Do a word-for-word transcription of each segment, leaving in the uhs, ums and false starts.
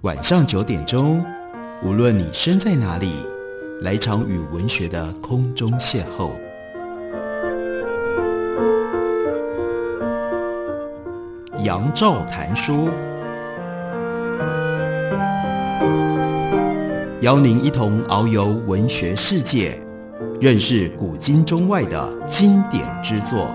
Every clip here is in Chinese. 晚上九点钟，无论你身在哪里，来场与文学的空中邂逅。杨照谈书，邀您一同遨游文学世界，认识古今中外的经典之作。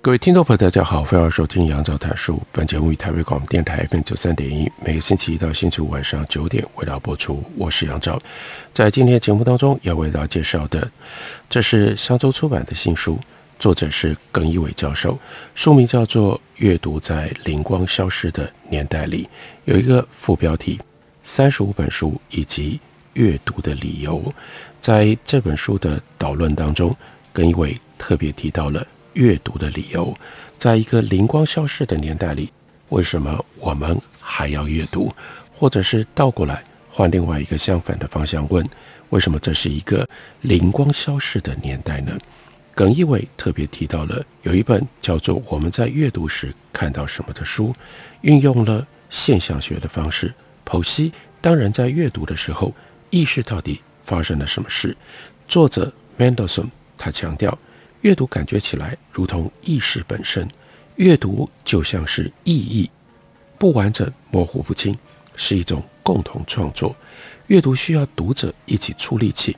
各位听众朋友，大家好，欢迎收听杨照谈书。本节目以台北广播电台 F M 九十三点一 每个星期一到星期五晚上九点为大家播出，我是杨照。在今天的节目当中要为大家介绍的，这是商周出版的新书，作者是耿一伟教授，书名叫做《阅读在灵光消失的年代里》，有一个副标题三十五本书以及阅读的理由。在这本书的导论当中，耿一伟特别提到了阅读的理由，在一个灵光消逝的年代里，为什么我们还要阅读？或者是倒过来，换另外一个相反的方向问，为什么这是一个灵光消逝的年代呢？耿一伟特别提到了有一本叫做《我们在阅读时看到什么》的书，运用了现象学的方式剖析当人在阅读的时候意识到底发生了什么事。作者 Mendelssohn 他强调，阅读感觉起来如同意识本身，阅读就像是意义，不完整、模糊不清，是一种共同创作。阅读需要读者一起出力气，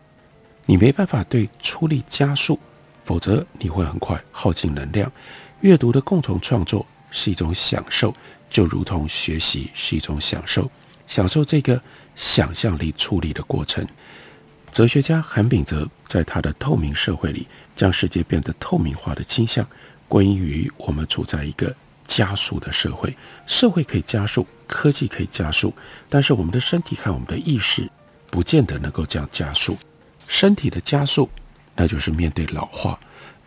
你没办法对出力加速，否则你会很快耗尽能量。阅读的共同创作是一种享受，就如同学习是一种享受，享受这个想象力出力的过程。哲学家韩炳哲在他的《透明社会》里，将世界变得透明化的倾向归因于我们处在一个加速的社会。社会可以加速，科技可以加速，但是我们的身体和我们的意识不见得能够这样加速。身体的加速，那就是面对老化；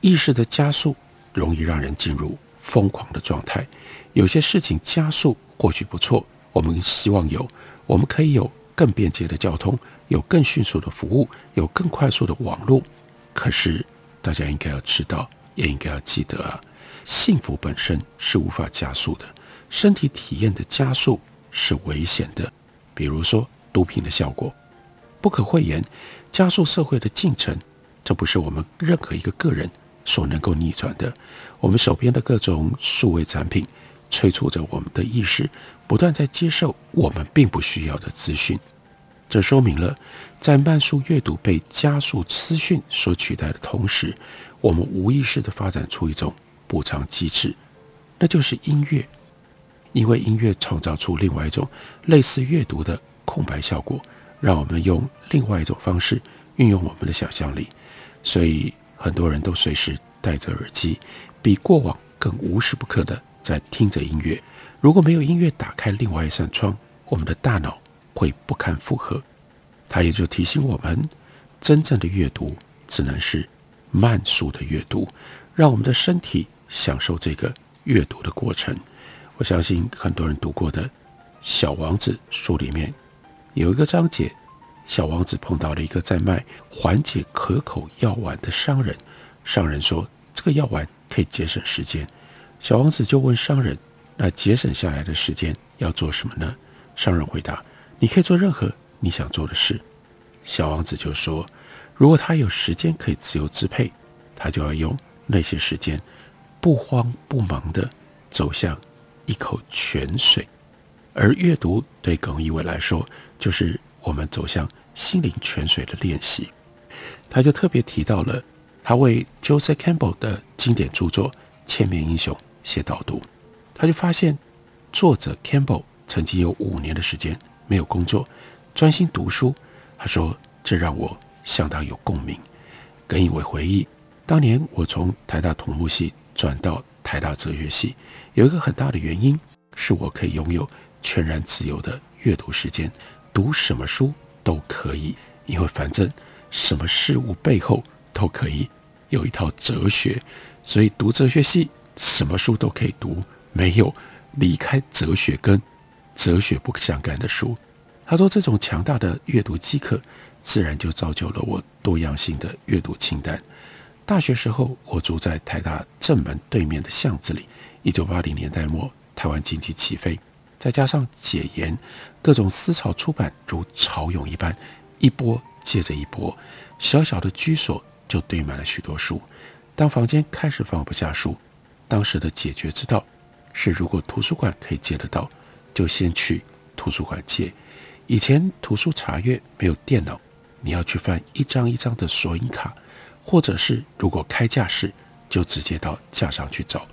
意识的加速，容易让人进入疯狂的状态。有些事情加速或许不错，我们希望有，我们可以有更便捷的交通，有更迅速的服务，有更快速的网络。可是大家应该要知道，也应该要记得啊，幸福本身是无法加速的，身体体验的加速是危险的，比如说毒品的效果，不可讳言，加速社会的进程，这不是我们任何一个个人所能够逆转的。我们手边的各种数位产品催促着我们的意识不断在接受我们并不需要的资讯，这说明了在慢速阅读被加速资讯所取代的同时，我们无意识地发展出一种补偿机制，那就是音乐。因为音乐创造出另外一种类似阅读的空白效果，让我们用另外一种方式运用我们的想象力，所以很多人都随时戴着耳机，比过往更无时不刻的在听着音乐。如果没有音乐打开另外一扇窗，我们的大脑会不堪负荷。它也就提醒我们，真正的阅读只能是慢速的阅读，让我们的身体享受这个阅读的过程。我相信很多人读过的《小王子》书里面有一个章节，小王子碰到了一个在卖缓解渴口药丸的商人，商人说这个药丸可以节省时间，小王子就问商人，那节省下来的时间要做什么呢？商人回答，你可以做任何你想做的事。小王子就说，如果他有时间可以自由支配，他就要用那些时间不慌不忙地走向一口泉水。而阅读对耿一伟来说，就是我们走向心灵泉水的练习。他就特别提到了他为 Joseph Campbell 的经典著作《千面英雄》写导读，他就发现作者 Campbell 曾经有五年的时间没有工作，专心读书。他说这让我相当有共鸣。耿一伟回忆，当年我从台大土木系转到台大哲学系，有一个很大的原因是我可以拥有全然自由的阅读时间，读什么书都可以，因为反正什么事物背后都可以有一套哲学，所以读哲学系什么书都可以读，没有离开哲学跟哲学不相干的书。他说这种强大的阅读饥渴自然就造就了我多样性的阅读清单。大学时候我住在台大正门对面的巷子里，一九八零年代末台湾经济起飞，再加上解严，各种思潮出版如潮涌一般，一波接着一波，小小的居所就堆满了许多书。当房间开始放不下书，当时的解决之道是，如果图书馆可以借得到，就先去图书馆借。以前图书查阅没有电脑，你要去翻一张一张的索引卡，或者是如果开架式就直接到架上去找。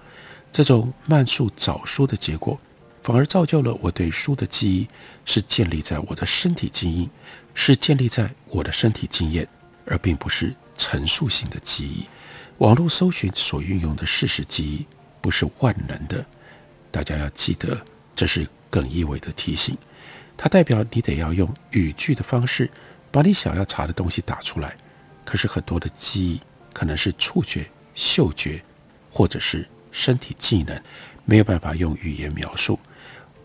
这种慢速找书的结果，反而造就了我对书的记忆是建立在我的身体经验，是建立在我的身体经验，而并不是陈述性的记忆。网络搜寻所运用的事实记忆不是万能的，大家要记得，这是更意味的提醒。它代表你得要用语句的方式把你想要查的东西打出来，可是很多的记忆可能是触觉、嗅觉或者是身体技能，没有办法用语言描述。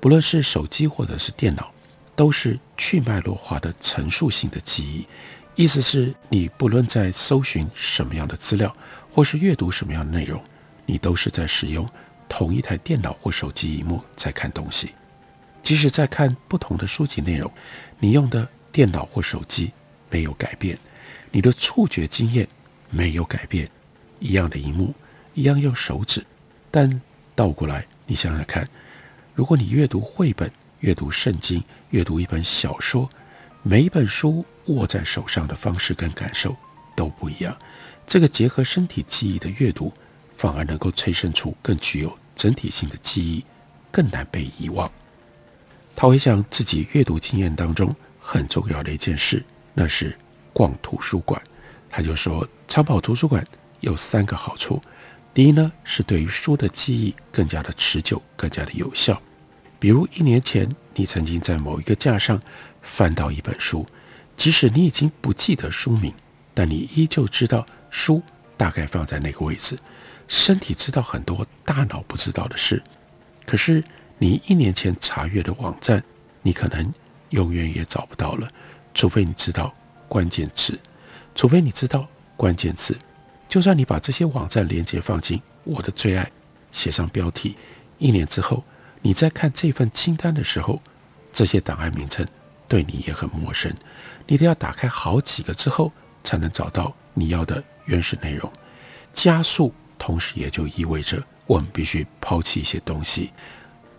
不论是手机或者是电脑，都是去脉络化的陈述性的记忆，意思是你不论在搜寻什么样的资料或是阅读什么样的内容，你都是在使用同一台电脑或手机萤幕在看东西。即使在看不同的书籍内容，你用的电脑或手机没有改变，你的触觉经验没有改变，一样的萤幕，一样用手指。但倒过来你想想看，如果你阅读绘本、阅读圣经、阅读一本小说，每一本书握在手上的方式跟感受都不一样。这个结合身体记忆的阅读反而能够催生出更具有整体性的记忆，更难被遗忘。他回想自己阅读经验当中很重要的一件事，那是逛图书馆。他就说长跑图书馆有三个好处。第一呢，是对于书的记忆更加的持久，更加的有效。比如一年前你曾经在某一个架上翻到一本书，即使你已经不记得书名，但你依旧知道书大概放在那个位置。身体知道很多大脑不知道的事，可是你一年前查阅的网站，你可能永远也找不到了，除非你知道关键词，除非你知道关键词。就算你把这些网站连结放进我的最爱，写上标题，一年之后你在看这份清单的时候，这些档案名称对你也很陌生，你得要打开好几个之后才能找到你要的原始内容。加速同时也就意味着我们必须抛弃一些东西，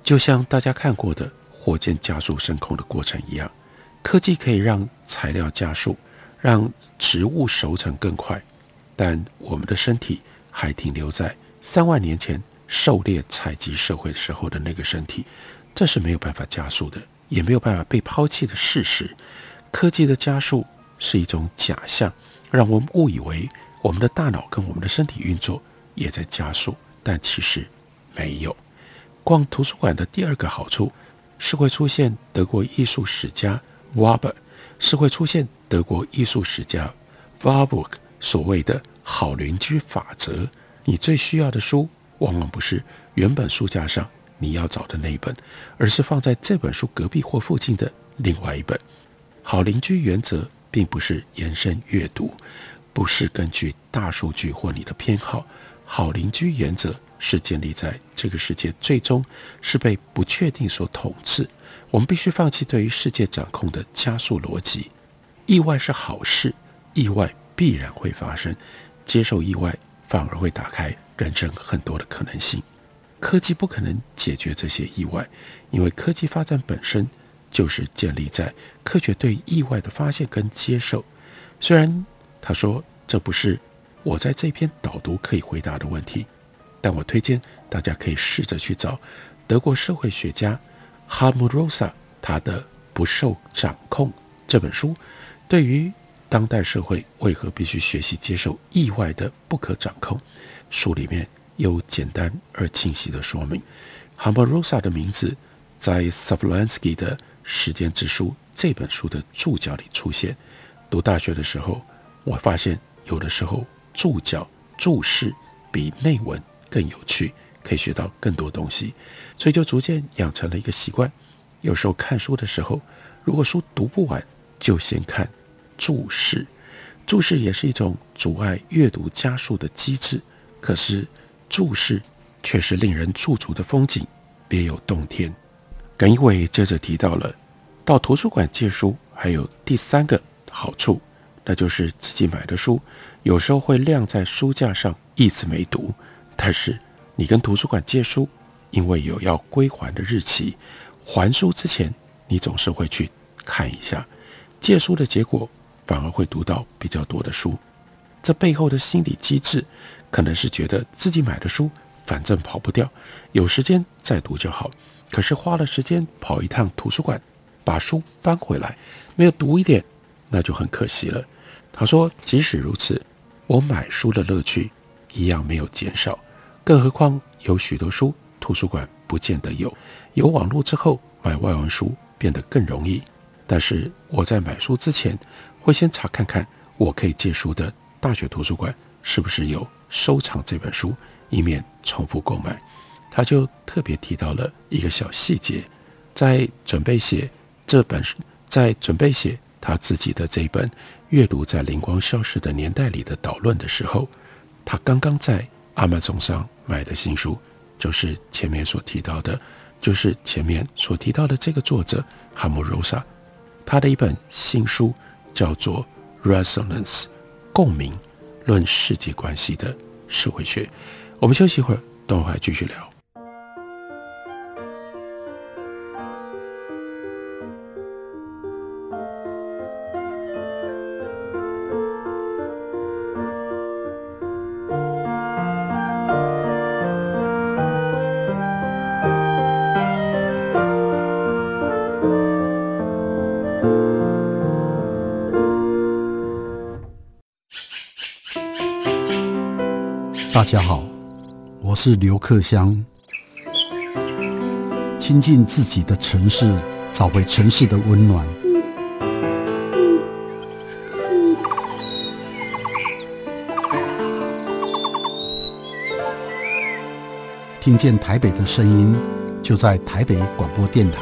就像大家看过的火箭加速升空的过程一样。科技可以让材料加速，让植物熟成更快，但我们的身体还停留在三万年前狩猎采集社会时候的那个身体，这是没有办法加速的，也没有办法被抛弃的事实。科技的加速是一种假象，让我们误以为我们的大脑跟我们的身体运作也在加速，但其实没有。逛图书馆的第二个好处是会出现德国艺术史家 Warburg 是会出现德国艺术史家 Warburg 所谓的好邻居法则。你最需要的书往往不是原本书架上你要找的那一本，而是放在这本书隔壁或附近的另外一本。好邻居原则并不是延伸阅读，不是根据大数据或你的偏好。好邻居原则是建立在这个世界最终是被不确定所统治，我们必须放弃对于世界掌控的加速逻辑。意外是好事，意外必然会发生，接受意外反而会打开人生很多的可能性。科技不可能解决这些意外，因为科技发展本身就是建立在科学对意外的发现跟接受。虽然他说这不是我在这篇导读可以回答的问题，但我推荐大家可以试着去找德国社会学家哈姆罗萨他的《不受掌控》这本书，对于当代社会为何必须学习接受意外的不可掌控，书里面有简单而清晰的说明。哈姆罗萨的名字在萨弗兰斯基的《时间之书》这本书的注脚里出现。读大学的时候，我发现有的时候注脚注释比内文更有趣，可以学到更多东西，所以就逐渐养成了一个习惯。有时候看书的时候，如果书读不完，就先看注释。注释也是一种阻碍阅读加速的机制，可是注释却是令人驻足的风景，别有洞天。耿一伟接着提到了到图书馆借书还有第三个好处，那就是自己买的书有时候会晾在书架上一直没读，但是你跟图书馆借书，因为有要归还的日期，还书之前你总是会去看一下，借书的结果反而会读到比较多的书。这背后的心理机制可能是觉得自己买的书反正跑不掉，有时间再读就好，可是花了时间跑一趟图书馆把书搬回来，没有读一点那就很可惜了。他说即使如此，我买书的乐趣一样没有减少，更何况有许多书图书馆不见得有，有网络之后买外文书变得更容易，但是我在买书之前会先查看看我可以借书的大学图书馆是不是有收藏这本书，以免重复购买。他就特别提到了一个小细节，在准备写这本在准备写他自己的这一本《阅读在灵光消逝的年代》里的导论的时候，他刚刚在 Amazon 上买的新书就是前面所提到的就是前面所提到的这个作者哈姆罗莎，他的一本新书叫做 Resonance 共鸣，论世界关系的社会学。我们休息一会儿，等会儿继续聊。大家好，我是刘克襄。亲近自己的城市，找回城市的温暖。听见台北的声音，就在台北广播电台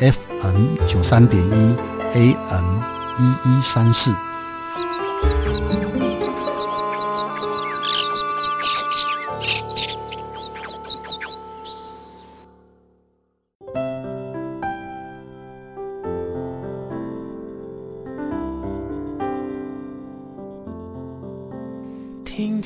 F M 九三点一 ，A M 一一三四。听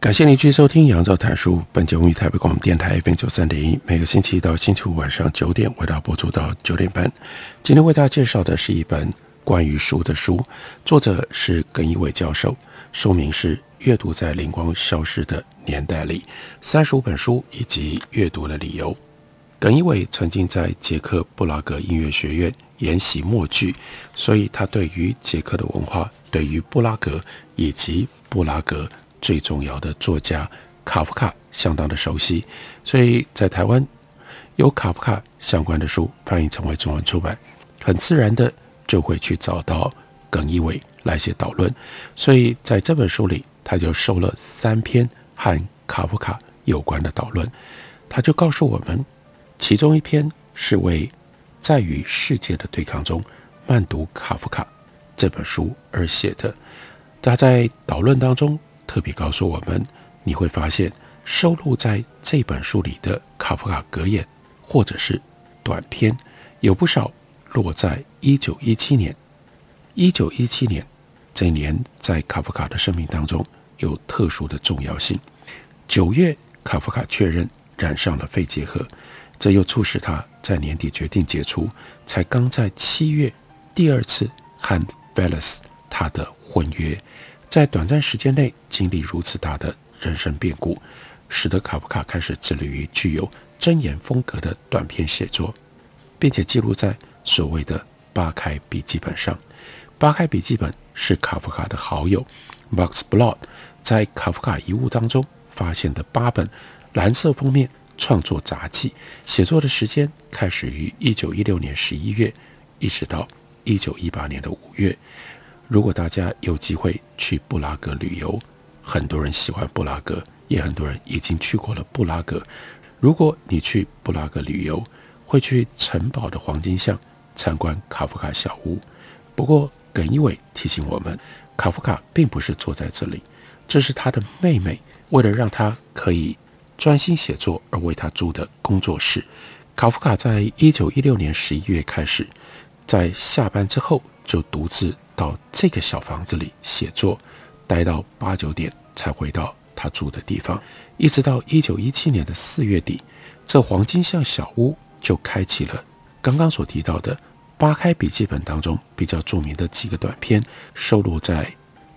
感谢您继续收听杨照谈书，本节目于台北广播电台 F M 九三点一 每个星期一到星期五晚上九点为大家播出到九点半。今天为大家介绍的是一本关于书的书，作者是耿一伟教授，书名是《阅读在灵光消逝的年代里》，三十五本书以及阅读的理由。耿一伟曾经在捷克布拉格音乐学院研习默剧，所以他对于捷克的文化，对于布拉格以及布拉格最重要的作家卡夫卡相当的熟悉，所以在台湾有卡夫卡相关的书翻译成为中文出版，很自然的就会去找到耿一伟来写导论。所以在这本书里，他就收了三篇和卡夫卡有关的导论。他就告诉我们，其中一篇是为在与世界的对抗中慢读卡夫卡这本书而写的。他在导论当中特别告诉我们，你会发现收录在这本书里的卡夫卡格言或者是短篇有不少落在一九一七年。一九一七年这一年在卡夫卡的生命当中有特殊的重要性。九月卡夫卡确认染上了肺结核，这又促使他在年底决定解除才刚在七月第二次和 Wallace 他的婚约，在短暂时间内经历如此大的人生变故，使得卡夫卡开始致力于具有箴言风格的短篇写作，并且记录在所谓的巴开笔记本上。巴开笔记本是卡夫卡的好友 Max Brod 在卡夫卡遗物当中发现的八本蓝色封面创作杂记，写作的时间开始于一九一六年十一月，一直到一九一八年的五月。如果大家有机会去布拉格旅游，很多人喜欢布拉格，也很多人已经去过了布拉格。如果你去布拉格旅游，会去城堡的黄金巷参观卡夫卡小屋。不过耿一伟提醒我们，卡夫卡并不是坐在这里，这是他的妹妹为了让他可以专心写作而为他租的工作室。卡夫卡在一九一六年十一月开始，在下班之后就独自到这个小房子里写作，待到八九点才回到他住的地方，一直到一九一七年的四月底，这黄金巷小屋就开启了刚刚所提到的巴开笔记本当中比较著名的几个短篇，收录在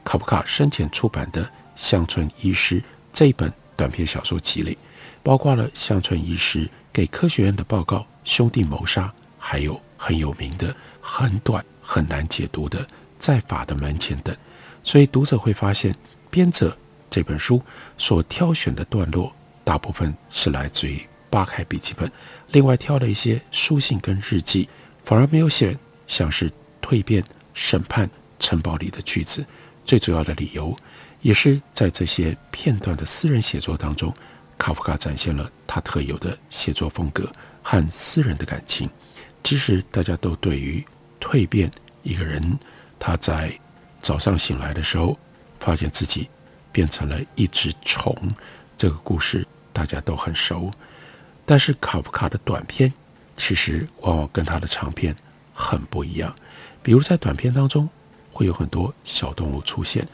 卡夫卡生前出版的《乡村医师》这一本短篇小说集里，包括了《乡村医师》、给科学院的报告、兄弟谋杀，还有很有名的、很短、很难解读的《在法的门前》等。所以读者会发现，编者这本书所挑选的段落大部分是来自于巴开笔记本，另外挑了一些书信跟日记，反而没有写像是蜕变、审判、城堡里的句子。最主要的理由也是在这些片段的私人写作当中，卡夫卡展现了他特有的写作风格和私人的感情。其实大家都对于蜕变，一个人他在早上醒来的时候发现自己变成了一只虫，这个故事大家都很熟，但是卡夫卡的短篇其实往往跟他的长篇很不一样。比如在短篇当中会有很多小动物出现，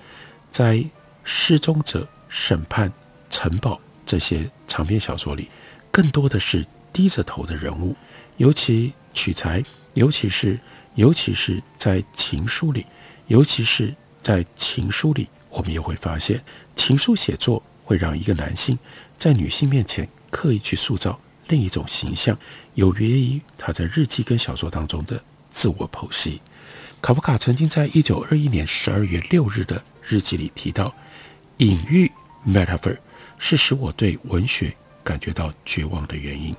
在失踪者、审判、城堡这些长篇小说里，更多的是低着头的人物，尤其取材，尤其是尤其是在情书里，尤其是在情书里，我们也会发现，情书写作会让一个男性在女性面前刻意去塑造另一种形象，有别于他在日记跟小说当中的自我剖析。卡夫卡曾经在一九二一年十二月六日的日记里提到，隐喻 metaphor 是使我对文学感觉到绝望的原因。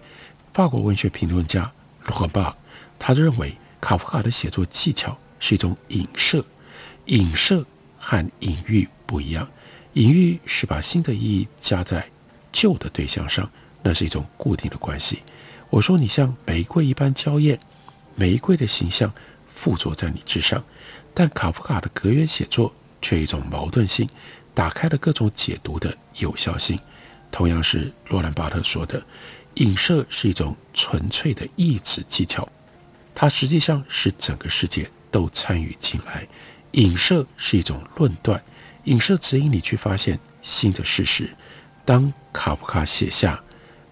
法国文学评论家Warburg他认为，卡夫卡的写作技巧是一种影射，影射和隐喻不一样，隐喻是把新的意义加在旧的对象上，那是一种固定的关系。我说你像玫瑰一般娇艳，玫瑰的形象附着在你之上，但卡夫卡的隔远写作却有一种矛盾性，打开了各种解读的有效性。同样是罗兰巴特说的，影射是一种纯粹的意志技巧，它实际上使整个世界都参与进来。影射是一种论断，影射指引你去发现新的事实。当卡夫卡写下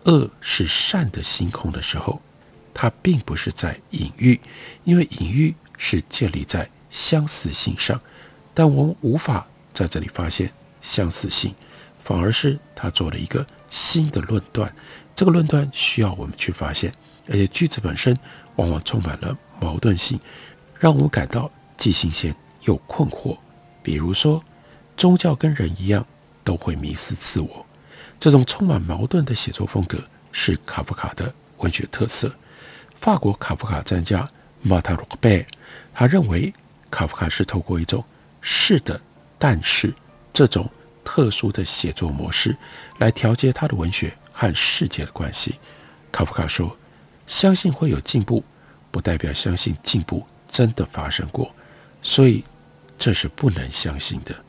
恶是善的星空的时候，它并不是在隐喻，因为隐喻是建立在相似性上，但我们无法在这里发现相似性，反而是他做了一个新的论断，这个论断需要我们去发现，而且句子本身往往充满了矛盾性，让我们感到既新鲜又困惑。比如说，宗教跟人一样都会迷失自我，这种充满矛盾的写作风格是卡夫卡的文学特色。法国卡夫卡专家马塔罗贝他认为，卡夫卡是透过一种是的但是这种特殊的写作模式来调节他的文学和世界的关系。卡夫卡说，相信会有进步不代表相信进步真的发生过，所以这是不能相信的。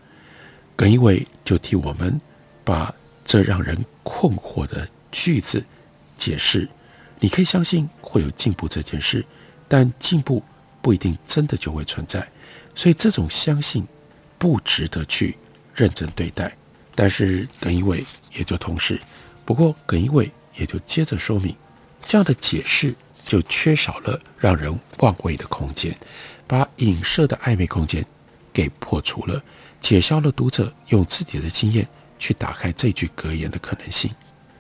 耿一伟就替我们把这让人困惑的句子解释，你可以相信会有进步这件事，但进步不一定真的就会存在，所以这种相信不值得去认真对待。但是耿一伟也就同时，不过耿一伟也就接着说明，这样的解释就缺少了让人忘味的空间，把影射的暧昧空间给破除了，解消了读者用自己的经验去打开这句格言的可能性。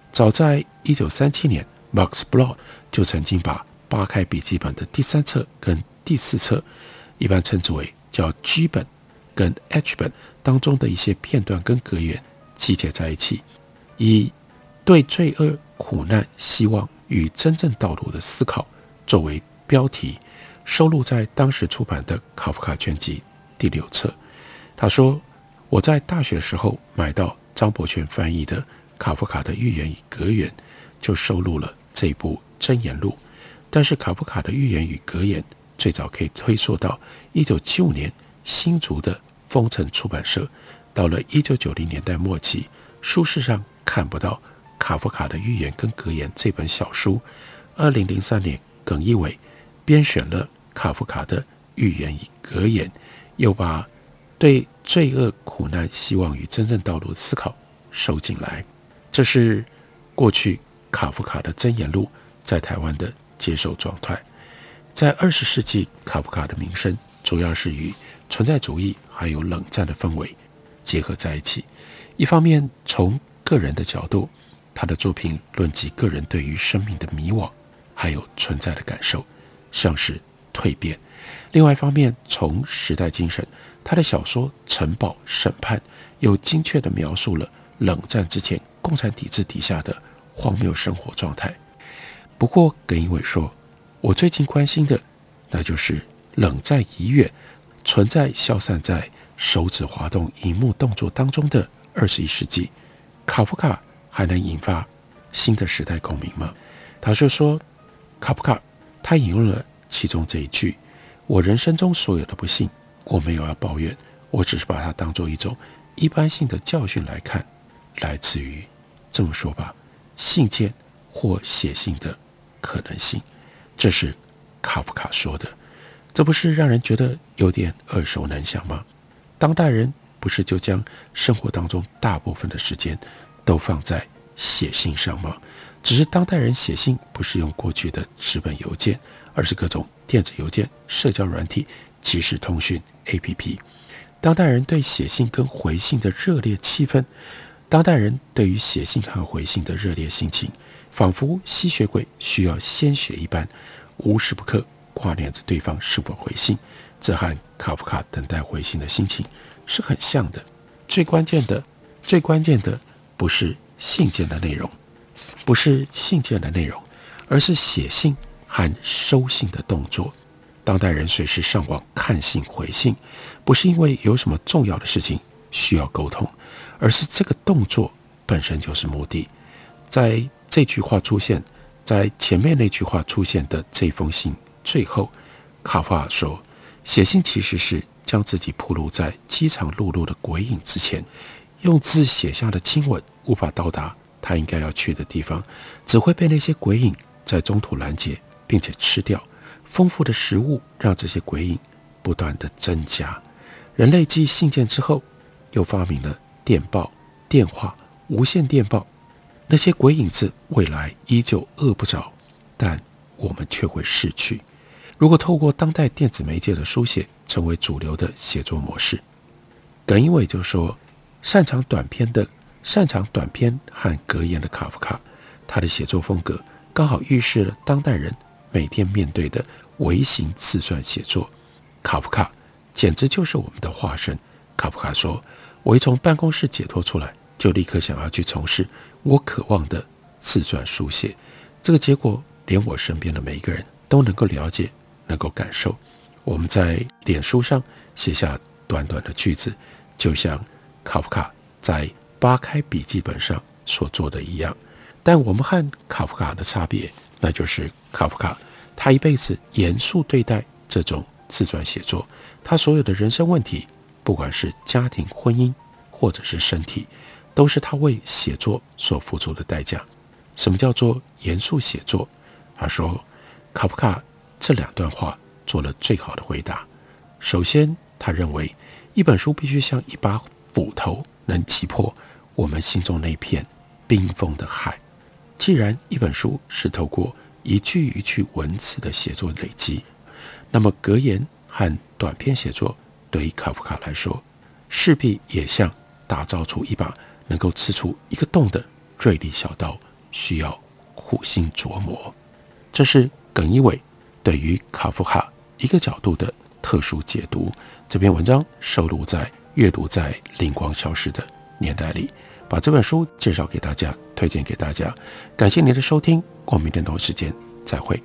早在一九三七年 Max Brod 就曾经把扒开笔记本的第三册跟第四册，一般称之为叫 G 本跟 H 本当中的一些片段跟格言集结在一起，以对罪恶、苦难、希望与真正道路的思考作为标题，收录在当时出版的卡夫卡全集第六册。他说，我在大学时候买到张伯铨翻译的卡夫卡的寓言与格言，就收录了这部箴言录。但是卡夫卡的寓言与格言最早可以推溯到一九七五年新竹的丰城出版社，到了一九九零年代末期，书市上看不到卡夫卡的寓言跟格言这本小书。二零零三年耿一伟编选了卡夫卡的寓言与格言，又把对罪恶、苦难、希望与真正道路的思考收进来。这是过去卡夫卡的箴言录在台湾的接受状态。在二十世纪，卡夫卡的名声主要是与存在主义还有冷战的氛围结合在一起。一方面，从个人的角度，他的作品论及个人对于生命的迷惘还有存在的感受，像是蜕变；另外一方面，从时代精神，他的小说《城堡》《审判》又精确地描述了冷战之前共产体制底下的荒谬生活状态。不过耿一伟说，我最近关心的那就是冷战已远，存在消散在手指滑动荧幕动作当中的二十一世纪，卡夫卡还能引发新的时代共鸣吗？他就说，卡夫卡他引用了其中这一句，我人生中所有的不幸，我没有要抱怨，我只是把它当作一种一般性的教训来看，来自于，这么说吧，信件或写信的可能性。这是卡夫卡说的，这不是让人觉得有点耳熟能详吗？当代人不是就将生活当中大部分的时间都放在写信上吗？只是当代人写信不是用过去的纸本邮件，而是各种电子邮件、社交软体、即时通讯 A P P。 当代人对写信跟回信的热烈气氛，当代人对于写信和回信的热烈心情，仿佛吸血鬼需要鲜血一般，无时不刻挂念着对方是否回信。这和卡夫卡等待回信的心情是很像的。最关键的最关键的不是信件的内容不是信件的内容而是写信和收信的动作。当代人随时上网看信回信，不是因为有什么重要的事情需要沟通，而是这个动作本身就是目的。在这句话出现在前面那句话出现的这封信最后，卡夫卡说，写信其实是将自己暴露在饥肠辘辘的鬼影之前，用字写下的亲吻无法到达他应该要去的地方，只会被那些鬼影在中途拦截并且吃掉。丰富的食物让这些鬼影不断的增加。人类继信件之后又发明了电报、电话、无线电报。那些鬼影子未来依旧饿不着，但我们却会逝去。如果透过当代电子媒介的书写成为主流的写作模式，耿一伟就说，擅长短篇的擅长短篇和格言的卡夫卡，他的写作风格刚好预示了当代人每天面对的微型自传写作。卡夫卡简直就是我们的化身。卡夫卡说，我一从办公室解脱出来，就立刻想要去从事我渴望的自传书写。这个结果连我身边的每一个人都能够了解，能够感受。我们在脸书上写下短短的句子，就像卡夫卡在扒开笔记本上所做的一样。但我们和卡夫卡的差别，那就是卡夫卡他一辈子严肃对待这种自传写作，他所有的人生问题，不管是家庭、婚姻或者是身体，都是他为写作所付出的代价。什么叫做严肃写作？他说，卡夫卡这两段话做了最好的回答。首先，他认为一本书必须像一把斧头，能击破我们心中那片冰封的海。既然一本书是透过一句一句文字的写作累积，那么格言和短篇写作对于卡夫卡来说，势必也像打造出一把能够刺出一个洞的锐利小刀，需要苦心琢磨。这是耿一伟对于卡夫卡一个角度的特殊解读。这篇文章收录在《阅读在灵光消失的年代》里，把这本书介绍给大家，推荐给大家。感谢您的收听，我们明天同一时间再会。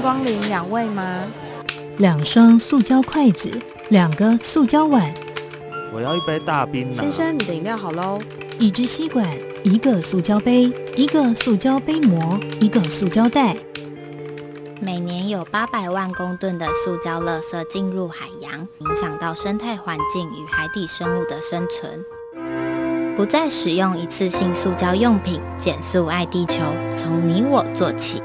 光临两位吗？两双塑胶筷子，两个塑胶碗。我要一杯大冰拿。先生，你的饮料好喽。一支吸管，一个塑胶杯，一个塑胶杯膜，一个塑胶袋。每年有八百万公吨的塑胶垃圾进入海洋，影响到生态环境与海底生物的生存。不再使用一次性塑胶用品，减速爱地球，从你我做起。